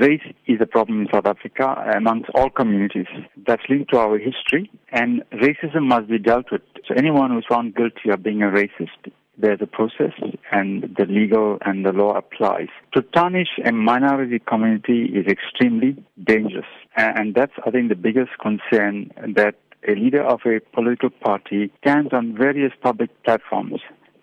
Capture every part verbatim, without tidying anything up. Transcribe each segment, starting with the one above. Race is a problem in South Africa amongst all communities. That's linked to our history, and racism must be dealt with. So anyone who's found guilty of being a racist, there's a process, and the legal and the law applies. To tarnish a minority community is extremely dangerous, and that's, I think, the biggest concern that a leader of a political party stands on various public platforms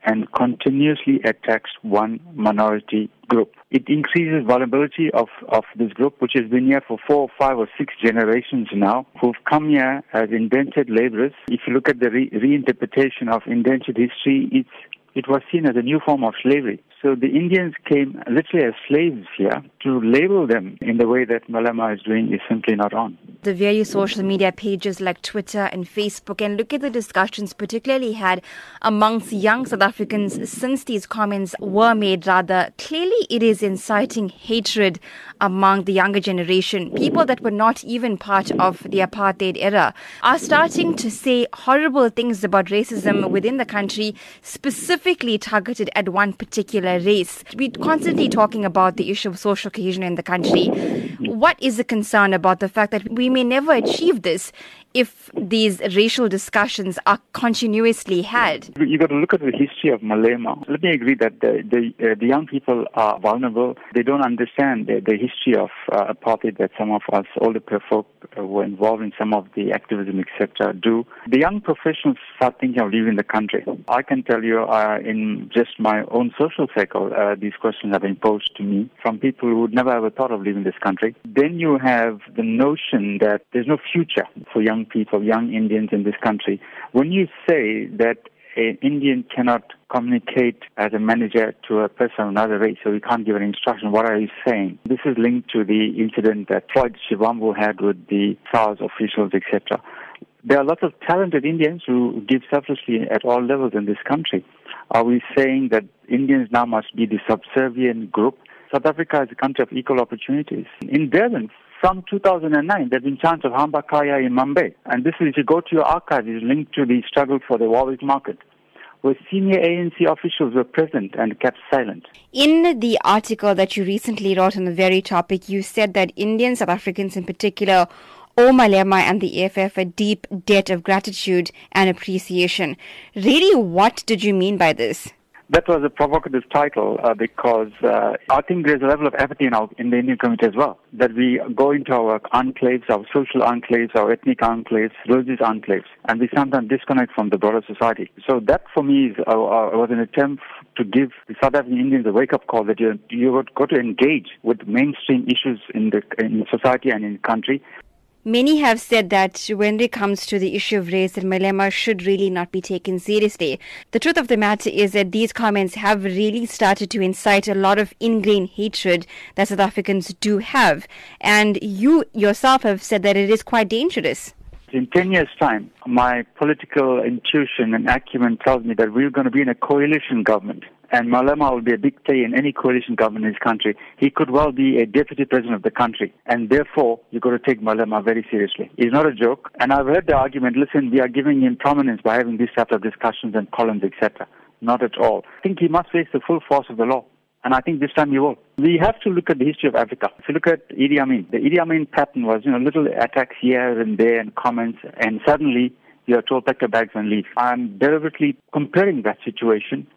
and continuously attacks one minority group. It increases vulnerability of, of this group, which has been here for four, five, or six generations now, who've come here as indentured laborers. If you look at the re- reinterpretation of indentured history, it's, it was seen as a new form of slavery. So the Indians came literally as slaves here. To label them in the way that Malema is doing is simply not on. The various social media pages like Twitter and Facebook, and look at the discussions particularly had amongst young South Africans since these comments were made, rather. Clearly it is inciting hatred among the younger generation. People that were not even part of the apartheid era are starting to say horrible things about racism within the country, specifically targeted at one particular race. We're constantly talking about the issue of social cohesion in the country. What is the concern about the fact that we may never achieve this if these racial discussions are continuously had? You've got to look at the history of Malema. Let me agree that the the, uh, the young people are vulnerable. They don't understand the, the history of uh, apartheid that some of us older folk uh, were involved in, some of the activism, et cetera do. The young professionals start thinking of leaving the country. I can tell you uh, in just my own social circle, uh, these questions have been posed to me from people who would never ever thought of leaving this country. Then you have the notion that there's no future for young people, young Indians in this country. When you say that an Indian cannot communicate as a manager to a person of another race, so we can't give an instruction, what are you saying? This is linked to the incident that Floyd Shivambu had with the SARS officials, et cetera. There are lots of talented Indians who give selflessly at all levels in this country. Are we saying that Indians now must be the subservient group? South Africa is a country of equal opportunities. In Durban, from two thousand nine, there have been chants of Hamba Kaya in Mumbai. And this is, if you go to your archives, is linked to the struggle for the Warwick Market, where senior A N C officials were present and kept silent. In the article that you recently wrote on the very topic, you said that Indian South Africans in particular owe Malema and the E F F a deep debt of gratitude and appreciation. Really, what did you mean by this? That was a provocative title uh, because uh, I think there's a level of apathy in, our, in the Indian community as well, that we go into our enclaves, our social enclaves, our ethnic enclaves, religious enclaves, and we sometimes disconnect from the broader society. So that for me is, uh, uh, was an attempt to give the South African Indians a wake-up call that you, you would got to engage with mainstream issues in the in society and in the country. Many have said that when it comes to the issue of race, that Malema should really not be taken seriously. The truth of the matter is that these comments have really started to incite a lot of ingrained hatred that South Africans do have. And you yourself have said that it is quite dangerous. In ten years' time, my political intuition and acumen tells me that we're going to be in a coalition government. And Malema will be a big player in any coalition government in this country. He could well be a deputy president of the country. And therefore, you've got to take Malema very seriously. It's not a joke. And I've heard the argument, listen, we are giving him prominence by having these types of discussions and columns, et cetera. Not at all. I think he must face the full force of the law. And I think this time he will. We have to look at the history of Africa. If you look at Idi Amin, the Idi Amin pattern was, you know, little attacks here and there and comments, and suddenly you are told pack your bags and leave. I'm deliberately comparing that situation